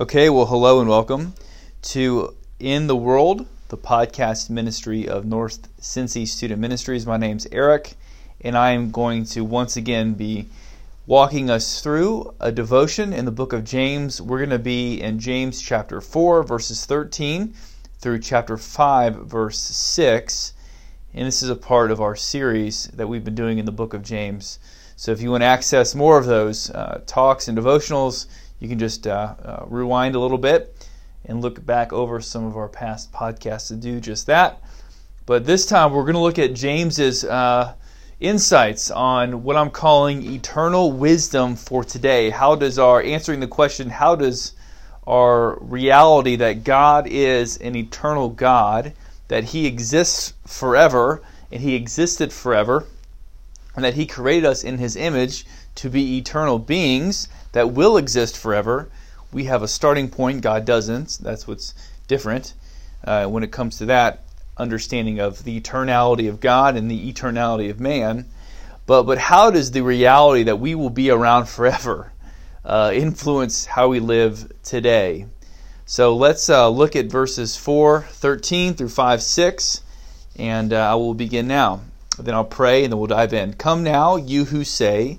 Okay, well, hello and welcome to In the World, the podcast ministry of North Cincy Student Ministries. My name's Eric, and I am going to once again be walking us through a devotion in the book of James. We're going to be in James chapter 4, verses 13 through chapter 5, verse 6. And this is a part of our series that we've been doing in the book of James. So if you want to access more of those talks and devotionals, you can just rewind a little bit and look back over some of our past podcasts to do just that. But this time we're going to look at James's insights on what I'm calling eternal wisdom for today. How does our, answering the question, how does our reality that God is an eternal God, that He exists forever, and He existed forever, and that He created us in His image to be eternal beings that will exist forever. We have a starting point. God doesn't. That's what's different when it comes to that understanding of the eternality of God and the eternality of man. But how does the reality that we will be around forever influence how we live today? So let's look at verses 4:13 through 5:6, and I will begin now. Then I'll pray, and then we'll dive in. Come now, you who say,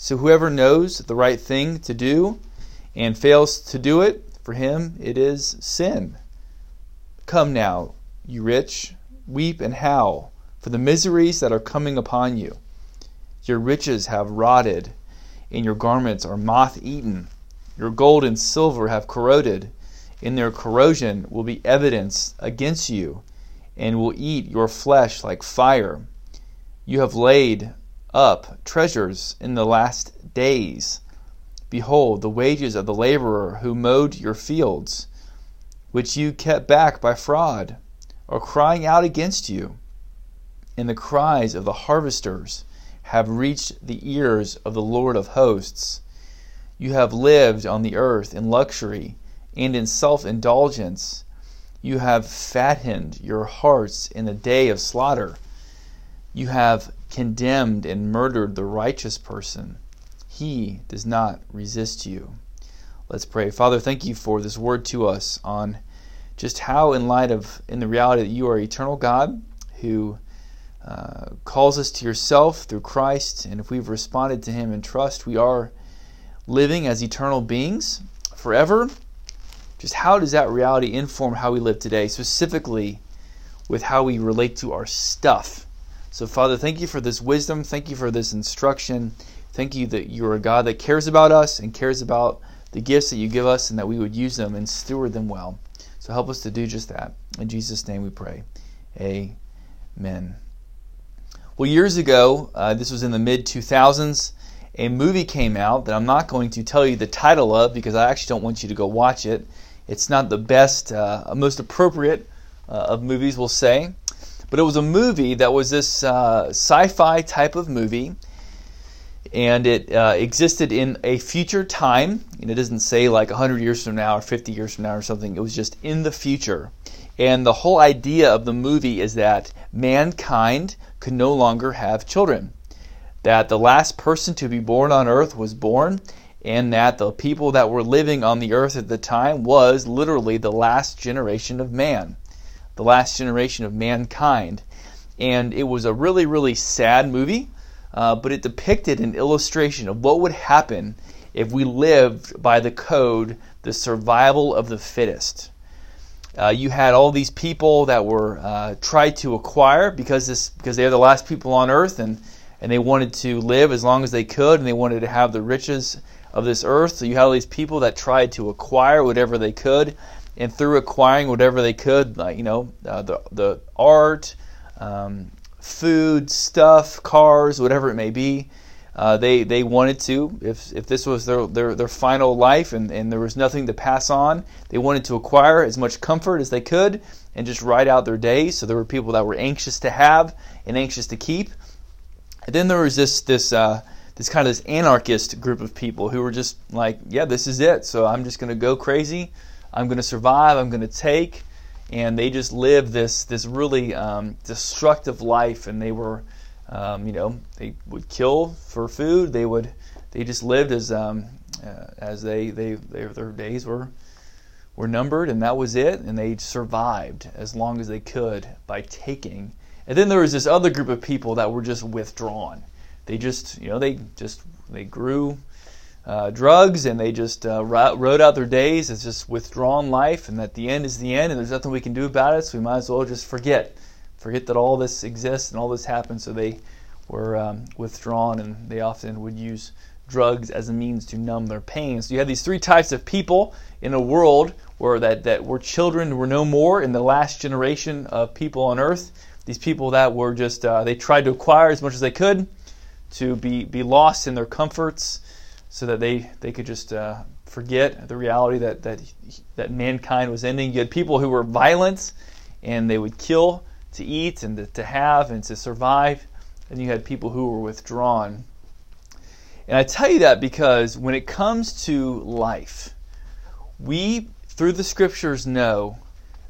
So whoever knows the right thing to do and fails to do it, for him it is sin. Come now, you rich, weep and howl for the miseries that are coming upon you. Your riches have rotted, and your garments are moth-eaten. Your gold and silver have corroded, and their corrosion will be evidence against you, and will eat your flesh like fire. You have laid up treasures in the last days. Behold, the wages of the laborer who mowed your fields, which you kept back by fraud, are crying out against you, and the cries of the harvesters have reached the ears of the Lord of hosts. You have lived on the earth in luxury and in self-indulgence. You have fattened your hearts in the day of slaughter. You have condemned and murdered the righteous person. He does not resist you. Let's pray. Father, thank you for this word to us on just how, in the reality that you are eternal God who calls us to yourself through Christ, and if we've responded to him in trust, we are living as eternal beings forever. Just how does that reality inform how we live today, specifically with how we relate to our stuff? So, Father, thank you for this wisdom. Thank you for this instruction. Thank you that you are a God that cares about us and cares about the gifts that you give us, and that we would use them and steward them well. So help us to do just that. In Jesus' name we pray. Amen. Well, years ago, this was in the mid-2000s, a movie came out that I'm not going to tell you the title of because I actually don't want you to go watch it. It's not the best, most appropriate of movies, we'll say. But it was a movie that was this sci-fi type of movie, and it existed in a future time, and it doesn't say like 100 years from now or 50 years from now or something. It was just in the future, and the whole idea of the movie is that mankind could no longer have children, that the last person to be born on Earth was born, and that the people that were living on the Earth at the time was literally the last generation of man. The last generation of mankind. And it was a really, really sad movie, but it depicted an illustration of what would happen if we lived by the code, the survival of the fittest. You had all these people that were tried to acquire because they were the last people on earth, and they wanted to live as long as they could, and they wanted to have the riches of this earth. So you had all these people that tried to acquire whatever they could. And through acquiring whatever they could, the art, food, stuff, cars, whatever it may be, They wanted to, if this was their final life and there was nothing to pass on, they wanted to acquire as much comfort as they could and just ride out their days. So there were people that were anxious to have and anxious to keep. And then there was this anarchist group of people who were just like, yeah, this is it. So I'm just going to go crazy. I'm going to survive. I'm going to take. And they just lived this really destructive life. And they were, they would kill for food. They just lived as their days were numbered, and that was it. And they survived as long as they could by taking. And then there was this other group of people that were just withdrawn. They just, they grew drugs and they just rode out their days. It's just withdrawn life, and that the end is the end, and there's nothing we can do about it. So we might as well just forget that all this exists and all this happened. So they were withdrawn, and they often would use drugs as a means to numb their pain. So you had these three types of people in a world where that were children were no more in the last generation of people on earth. These people that were just they tried to acquire as much as they could, to be lost in their comforts, so that they could just forget the reality that mankind was ending. You had people who were violent, and they would kill to eat and to have and to survive. And you had people who were withdrawn. And I tell you that because when it comes to life, we, through the Scriptures, know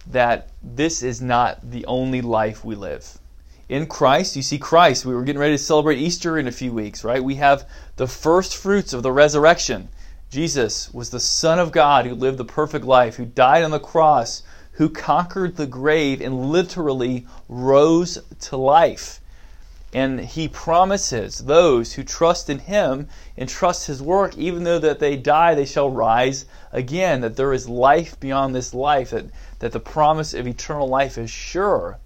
that this is not the only life we live. In Christ, you see Christ. We were getting ready to celebrate Easter in a few weeks, right? We have the first fruits of the resurrection. Jesus was the Son of God who lived the perfect life, who died on the cross, who conquered the grave and literally rose to life. And He promises those who trust in Him and trust His work, even though that they die, they shall rise again, that there is life beyond this life, that the promise of eternal life is sure.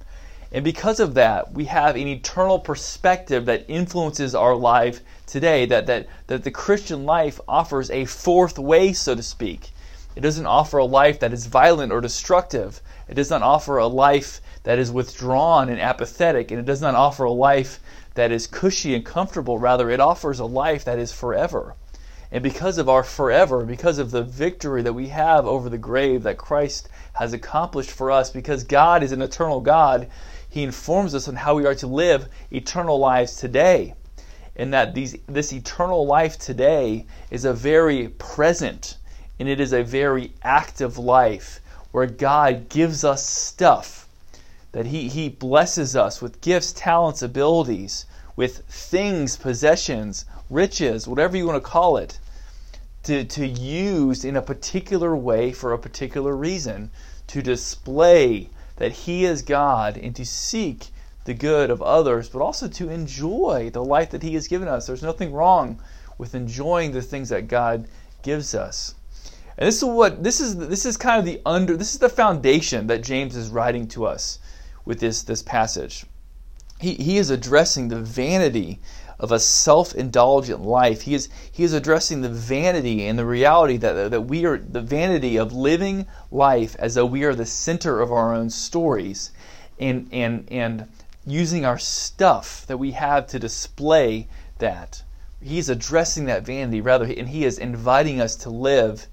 And because of that, we have an eternal perspective that influences our life today, that the Christian life offers a fourth way, so to speak. It doesn't offer a life that is violent or destructive. It does not offer a life that is withdrawn and apathetic, and it does not offer a life that is cushy and comfortable. Rather, it offers a life that is forever. And because of our forever, because of the victory that we have over the grave that Christ has accomplished for us, because God is an eternal God, He informs us on how we are to live eternal lives today. And that this eternal life today is a very present, and it is a very active life where God gives us stuff, that He blesses us with gifts, talents, abilities, with things, possessions, riches, whatever you want to call it, to use in a particular way for a particular reason, to display that He is God and to seek the good of others, but also to enjoy the life that He has given us. There's nothing wrong with enjoying the things that God gives us. And this is the foundation that James is writing to us with this passage. He is addressing the vanity of a self-indulgent life. He is addressing the vanity and the reality that we are, the vanity of living life as though we are the center of our own stories, and using our stuff that we have to display that. He's addressing that vanity rather, and He is inviting us to live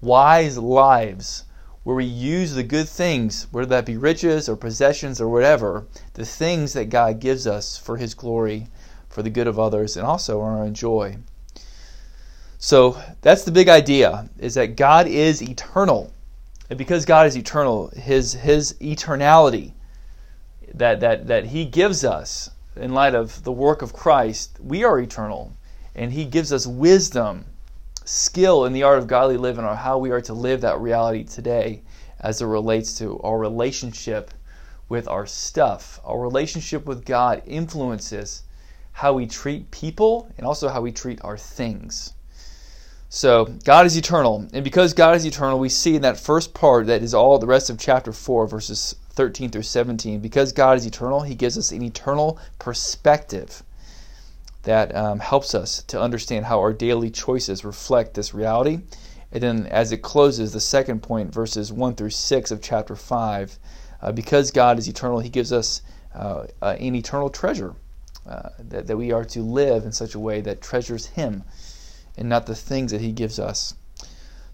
wise lives where we use the good things, whether that be riches or possessions or whatever, the things that God gives us for His glory, for the good of others, and also our own joy. So that's the big idea, is that God is eternal. And because God is eternal, His eternality that He gives us in light of the work of Christ, we are eternal. And He gives us wisdom, skill in the art of godly living, or how we are to live that reality today as it relates to our relationship with our stuff. Our relationship with God influences how we treat people, and also how we treat our things. So God is eternal. And because God is eternal, we see in that first part, that is all the rest of chapter 4, verses 13 through 17, because God is eternal, He gives us an eternal perspective that helps us to understand how our daily choices reflect this reality. And then as it closes, the second point, verses 1 through 6 of chapter 5, because God is eternal, He gives us an eternal treasure. that we are to live in such a way that treasures Him and not the things that He gives us.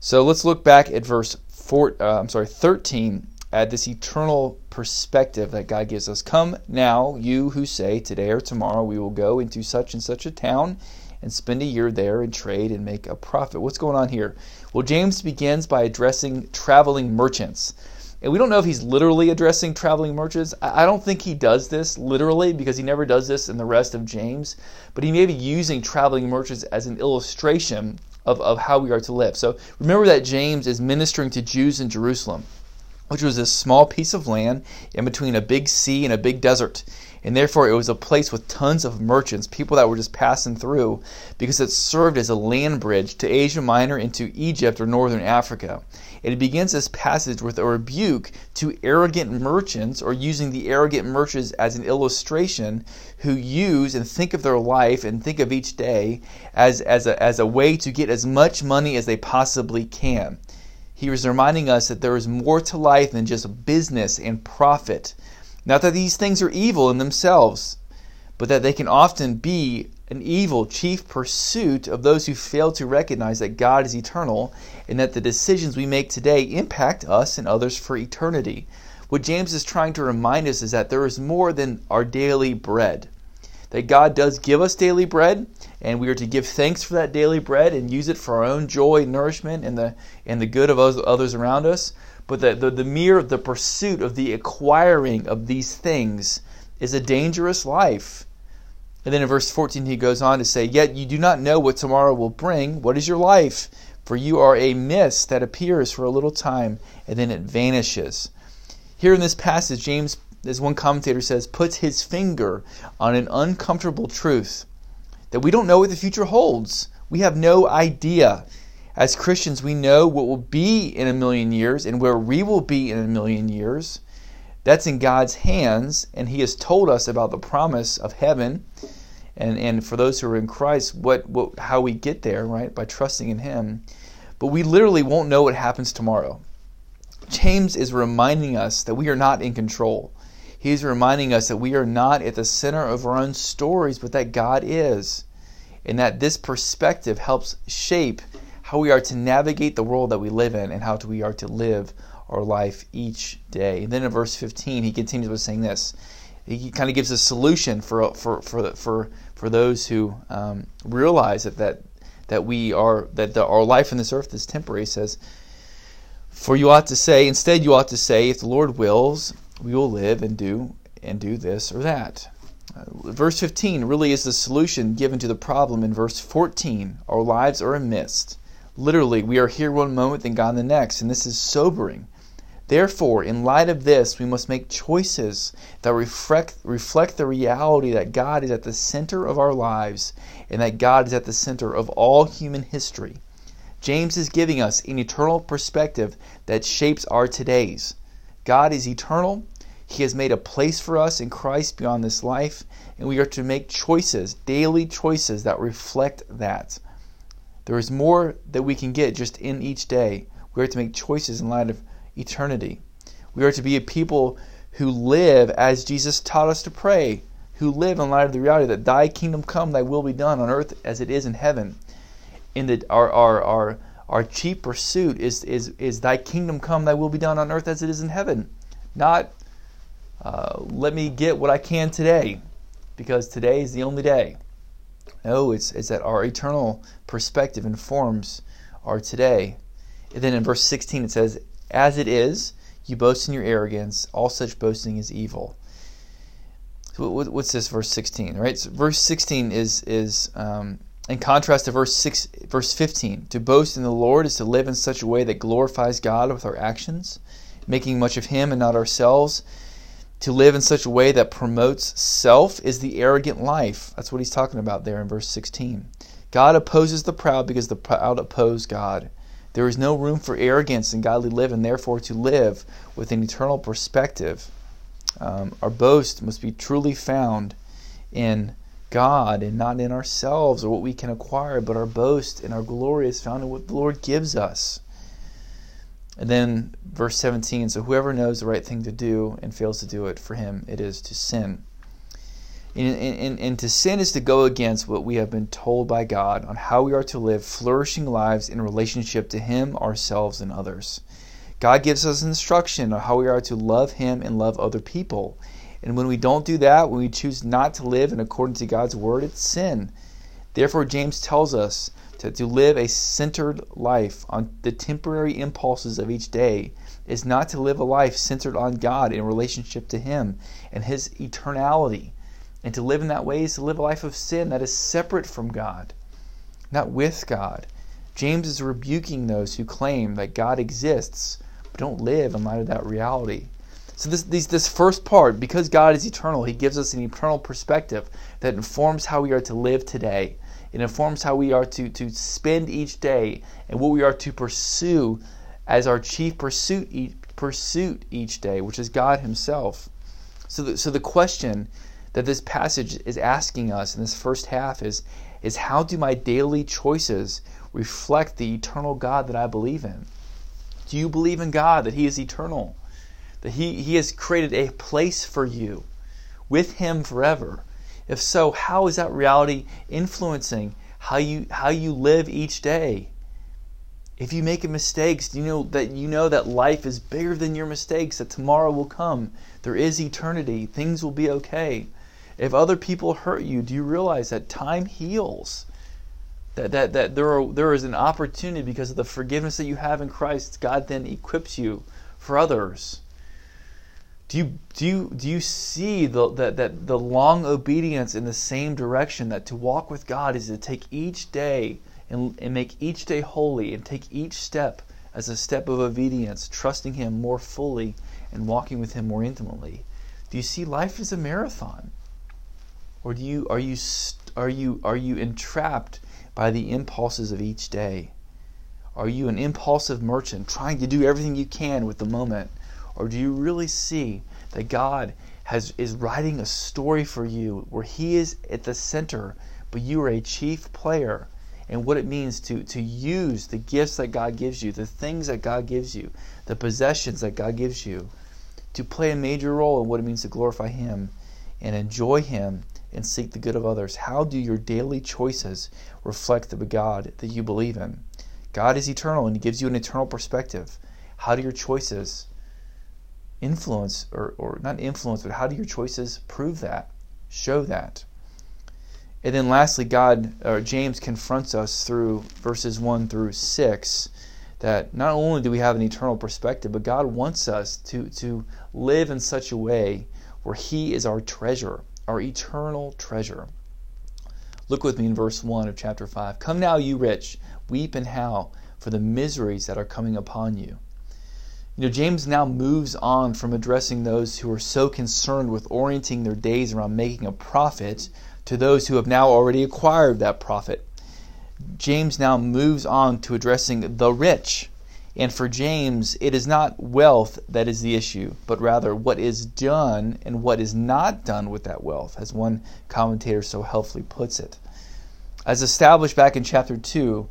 So let's look back at verse 13, at this eternal perspective that God gives us. Come now, you who say, today or tomorrow we will go into such and such a town and spend a year there and trade and make a profit. What's going on here? Well, James begins by addressing traveling merchants. And we don't know if he's literally addressing traveling merchants. I don't think he does this literally, because he never does this in the rest of James. But he may be using traveling merchants as an illustration of how we are to live. So remember that James is ministering to Jews in Jerusalem, which was this small piece of land in between a big sea and a big desert. And therefore, it was a place with tons of merchants, people that were just passing through, because it served as a land bridge to Asia Minor and to Egypt or northern Africa. And it begins this passage with a rebuke to arrogant merchants, or using the arrogant merchants as an illustration, who use and think of their life and think of each day as a way to get as much money as they possibly can. He was reminding us that there is more to life than just business and profit. Not that these things are evil in themselves, but that they can often be an evil chief pursuit of those who fail to recognize that God is eternal and that the decisions we make today impact us and others for eternity. What James is trying to remind us is that there is more than our daily bread. That God does give us daily bread, and we are to give thanks for that daily bread and use it for our own joy and nourishment and the good of others around us. But the pursuit of the acquiring of these things is a dangerous life. And then in verse 14 he goes on to say, yet you do not know what tomorrow will bring. What is your life? For you are a mist that appears for a little time, and then it vanishes. Here in this passage, James, as one commentator says, puts his finger on an uncomfortable truth, that we don't know what the future holds. We have no idea. As Christians, we know what will be in a million years and where we will be in a million years. That's in God's hands, and He has told us about the promise of heaven. And for those who are in Christ, how we get there, right? By trusting in Him. But we literally won't know what happens tomorrow. James is reminding us that we are not in control. He's reminding us that we are not at the center of our own stories, but that God is. And that this perspective helps shape how we are to navigate the world that we live in and how we are to live our life each day. And then in verse 15, he continues with saying this. He kind of gives a solution for those who realize that our life on this earth is temporary. He says, you ought to say, if the Lord wills, we will live and do this or that. Verse 15 really is the solution given to the problem in verse 14. Our lives are a mist. Literally, we are here one moment and gone the next, and this is sobering. Therefore, in light of this, we must make choices that reflect the reality that God is at the center of our lives and that God is at the center of all human history. James is giving us an eternal perspective that shapes our todays. God is eternal. He has made a place for us in Christ beyond this life, and we are to make choices, daily choices, that reflect that. There is more that we can get just in each day. We are to make choices in light of eternity. We are to be a people who live as Jesus taught us to pray, who live in light of the reality that thy kingdom come, thy will be done on earth as it is in heaven. And that our chief pursuit is thy kingdom come, thy will be done on earth as it is in heaven. Not let me get what I can today, because today is the only day. No, it's that our eternal perspective informs our today. And then in verse 16 it says, as it is, you boast in your arrogance. All such boasting is evil. So what's this verse 16, right? So verse 16 is in contrast to verse 15. To boast in the Lord is to live in such a way that glorifies God with our actions, making much of Him and not ourselves. To live in such a way that promotes self is the arrogant life. That's what he's talking about there in verse 16. God opposes the proud because the proud oppose God. There is no room for arrogance in godly living. Therefore, to live with an eternal perspective, our boast must be truly found in God and not in ourselves or what we can acquire, but our boast and our glory is found in what the Lord gives us. And then verse 17, so whoever knows the right thing to do and fails to do it, for him it is to sin. And to sin is to go against what we have been told by God on how we are to live flourishing lives in relationship to Him, ourselves, and others. God gives us instruction on how we are to love Him and love other people. And when we don't do that, when we choose not to live in accordance to God's word, it's sin. Therefore, James tells us to live a centered life on the temporary impulses of each day is not to live a life centered on God in relationship to Him and His eternality. And to live in that way is to live a life of sin that is separate from God, not with God. James is rebuking those who claim that God exists but don't live in light of that reality. So this first part, because God is eternal, He gives us an eternal perspective that informs how we are to live today. It informs how we are to spend each day and what we are to pursue as our chief pursuit each day, which is God Himself. So the question that this passage is asking us in this first half is how do my daily choices reflect the eternal God that I believe in? Do you believe in God, that He is eternal? That He has created a place for you with Him forever? If so, how is that reality influencing how you live each day? If you make mistakes, do you know that life is bigger than your mistakes, that tomorrow will come? There is eternity. Things will be okay. If other people hurt you, do you realize that time heals? That there is an opportunity because of the forgiveness that you have in Christ. God then equips you for others. Do you see that the long obedience in the same direction, that to walk with God is to take each day and make each day holy and take each step as a step of obedience, trusting Him more fully and walking with Him more intimately? Do you see life as a marathon, or are you entrapped by the impulses of each day? Are you an impulsive merchant trying to do everything you can with the moment? Or do you really see that God is writing a story for you where He is at the center, but you are a chief player, and what it means to use the gifts that God gives you, the things that God gives you, the possessions that God gives you, to play a major role in what it means to glorify Him and enjoy Him and seek the good of others? How do your daily choices reflect the God that you believe in? God is eternal, and He gives you an eternal perspective. How do your choices influence, or not influence, but how do your choices prove that, show that? And then lastly, James confronts us through verses 1 through 6 that not only do we have an eternal perspective, but God wants us to live in such a way where He is our treasure, our eternal treasure. Look with me in verse 1 of chapter 5. Come now, you rich, weep and howl for the miseries that are coming upon you. You know, James now moves on from addressing those who are so concerned with orienting their days around making a profit to those who have now already acquired that profit. James now moves on to addressing the rich. And for James, it is not wealth that is the issue, but rather what is done and what is not done with that wealth, as one commentator so helpfully puts it. As established back in chapter 2,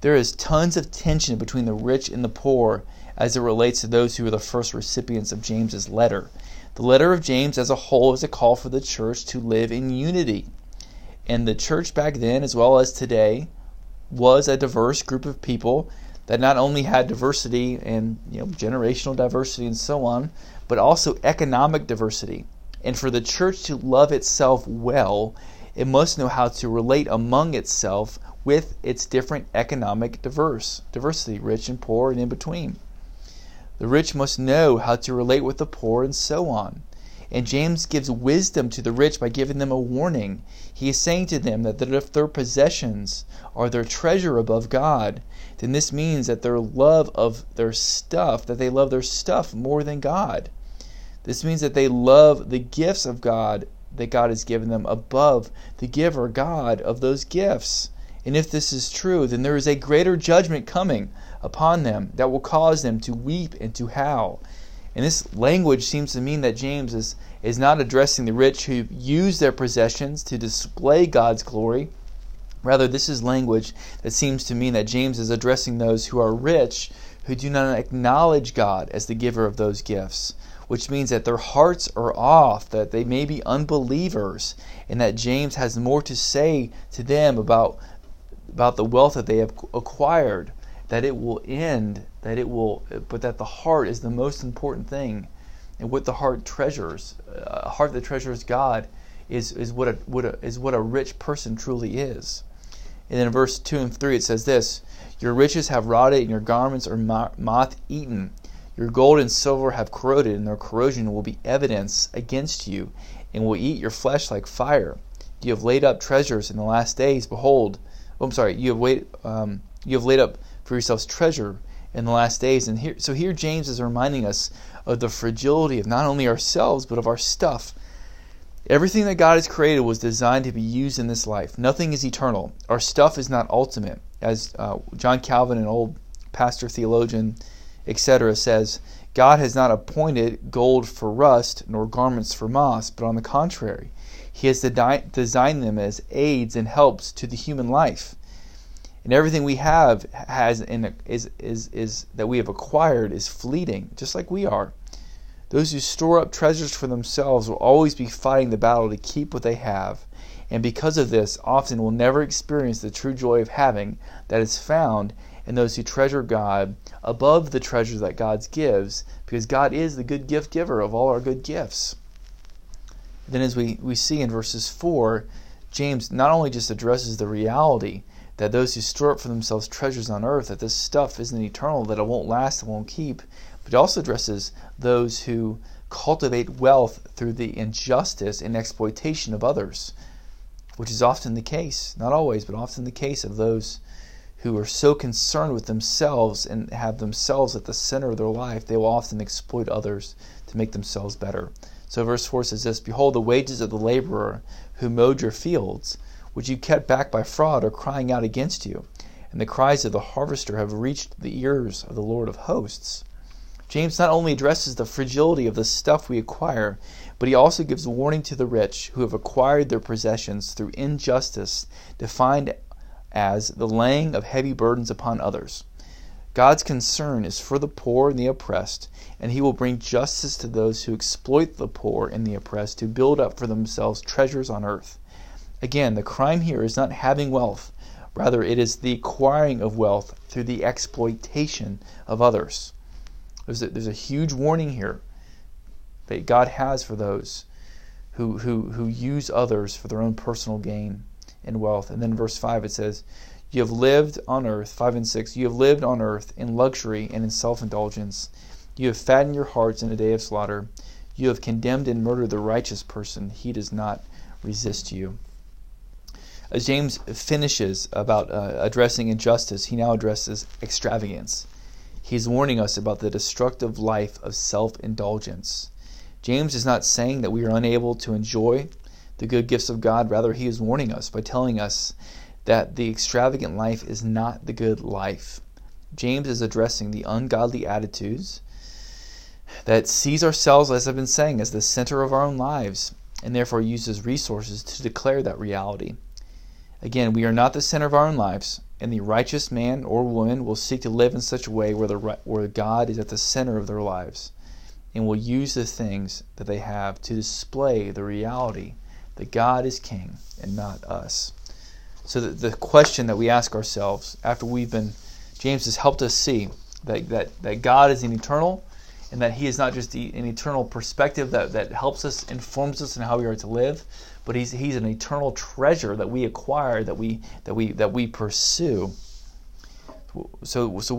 there is tons of tension between the rich and the poor as it relates to those who are the first recipients of James's letter. The letter of James as a whole is a call for the church to live in unity. And the church back then, as well as today, was a diverse group of people that not only had diversity and generational diversity and so on, but also economic diversity. And for the church to love itself well, it must know how to relate among itself with its different economic diversity, rich and poor and in between. The rich must know how to relate with the poor and so on. And James gives wisdom to the rich by giving them a warning. He is saying to them that if their possessions are their treasure above God, then this means that they love their stuff more than God. This means that they love the gifts of God that God has given them above the giver, God, of those gifts. And if this is true, then there is a greater judgment coming upon them that will cause them to weep and to howl. And this language seems to mean that James is not addressing the rich who use their possessions to display God's glory. Rather, this is language that seems to mean that James is addressing those who are rich who do not acknowledge God as the giver of those gifts, which means that their hearts are off, that they may be unbelievers, and that James has more to say to them about the wealth that they have acquired, that it will end, but that the heart is the most important thing, and what the heart treasures, a heart that treasures God, is what a rich person truly is. And then in verse 2 and 3 it says this: your riches have rotted, and your garments are moth-eaten. Your gold and silver have corroded, and their corrosion will be evidence against you, and will eat your flesh like fire. You have laid up treasures in the last days. You have laid up for yourselves treasure in the last days. And here James is reminding us of the fragility of not only ourselves but of our stuff. Everything that God has created was designed to be used in this life. Nothing is eternal. Our stuff is not ultimate. As John Calvin, an old pastor, theologian, etc., says, God has not appointed gold for rust nor garments for moss, but on the contrary, He has designed them as aids and helps to the human life. And everything we have that we have acquired is fleeting, just like we are. Those who store up treasures for themselves will always be fighting the battle to keep what they have, and because of this, often will never experience the true joy of having that is found in those who treasure God above the treasure that God gives, because God is the good gift giver of all our good gifts. Then as we see in verses 4, James not only just addresses the reality that those who store up for themselves treasures on earth, that this stuff isn't eternal, that it won't last, it won't keep, but it also addresses those who cultivate wealth through the injustice and exploitation of others, which is often the case, not always, but often the case of those who are so concerned with themselves and have themselves at the center of their life, they will often exploit others to make themselves better. So verse 4 says this: behold, the wages of the laborer who mowed your fields, which you kept back by fraud, are crying out against you, and the cries of the harvester have reached the ears of the Lord of hosts. James not only addresses the fragility of the stuff we acquire, but he also gives warning to the rich who have acquired their possessions through injustice, defined as the laying of heavy burdens upon others. God's concern is for the poor and the oppressed, and He will bring justice to those who exploit the poor and the oppressed, who build up for themselves treasures on earth. Again, the crime here is not having wealth, rather it is the acquiring of wealth through the exploitation of others. There's a huge warning here that God has for those who use others for their own personal gain and wealth. And then verse 5 it says, you have lived on earth, 5 and 6, you have lived on earth in luxury and in self-indulgence. You have fattened your hearts in a day of slaughter. You have condemned and murdered the righteous person. He does not resist you. As James finishes about addressing injustice, he now addresses extravagance. He's warning us about the destructive life of self-indulgence. James is not saying that we are unable to enjoy the good gifts of God. Rather, he is warning us by telling us that the extravagant life is not the good life. James is addressing the ungodly attitudes that sees ourselves, as I've been saying, as the center of our own lives, and therefore uses resources to declare that reality. Again, we are not the center of our own lives, and the righteous man or woman will seek to live in such a way where God is at the center of their lives, and will use the things that they have to display the reality that God is king and not us. So the question that we ask ourselves after James has helped us see that God is an eternal, and that He is not just an eternal perspective that helps us, informs us in how we are to live, but He's an eternal treasure that we acquire, that we pursue. How do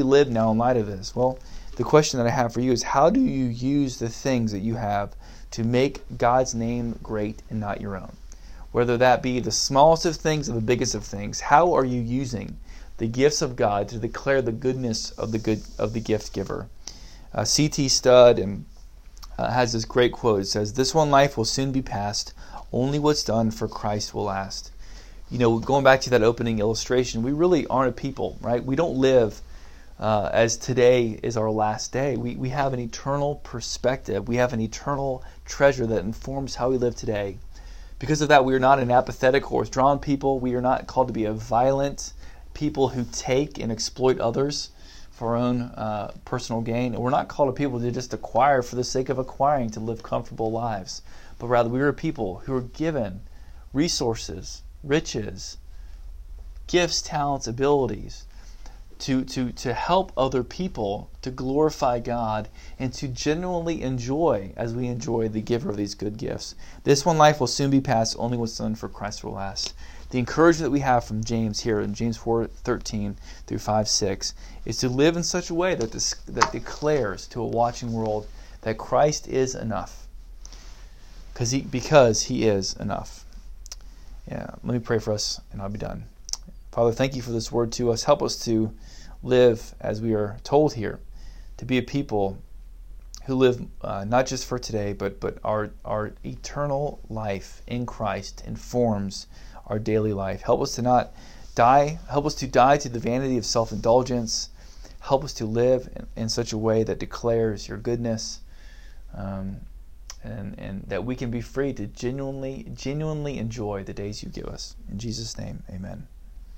we live now in light of this? Well, the question that I have for you is, how do you use the things that you have to make God's name great and not your own? Whether that be the smallest of things or the biggest of things, how are you using the gifts of God to declare the goodness of the gift giver? C.T. Studd has this great quote. It says, "This one life will soon be past. Only what's done for Christ will last." You know, going back to that opening illustration, we really aren't a people, right? We don't live as today is our last day. We have an eternal perspective. We have an eternal treasure that informs how we live today. Because of that, we are not an apathetic or withdrawn people. We are not called to be a violent people who take and exploit others for our own personal gain. And we're not called a people to just acquire for the sake of acquiring, to live comfortable lives, but rather we are a people who are given resources, riches, gifts, talents, abilities to help other people, to glorify God, and to genuinely enjoy as we enjoy the giver of these good gifts. This one life will soon be passed, only what's done for Christ will last. The encouragement that we have from James here in James 4:13 through 5:6 is to live in such a way that that declares to a watching world that Christ is enough, because he is enough. Yeah, let me pray for us, and I'll be done. Father, thank you for this word to us. Help us to live as we are told here, to be a people who live not just for today, but our eternal life in Christ informs our daily life. Help us to not die. Help us to die to the vanity of self-indulgence. Help us to live in such a way that declares your goodness, and that we can be free to genuinely enjoy the days you give us. In Jesus' name, amen.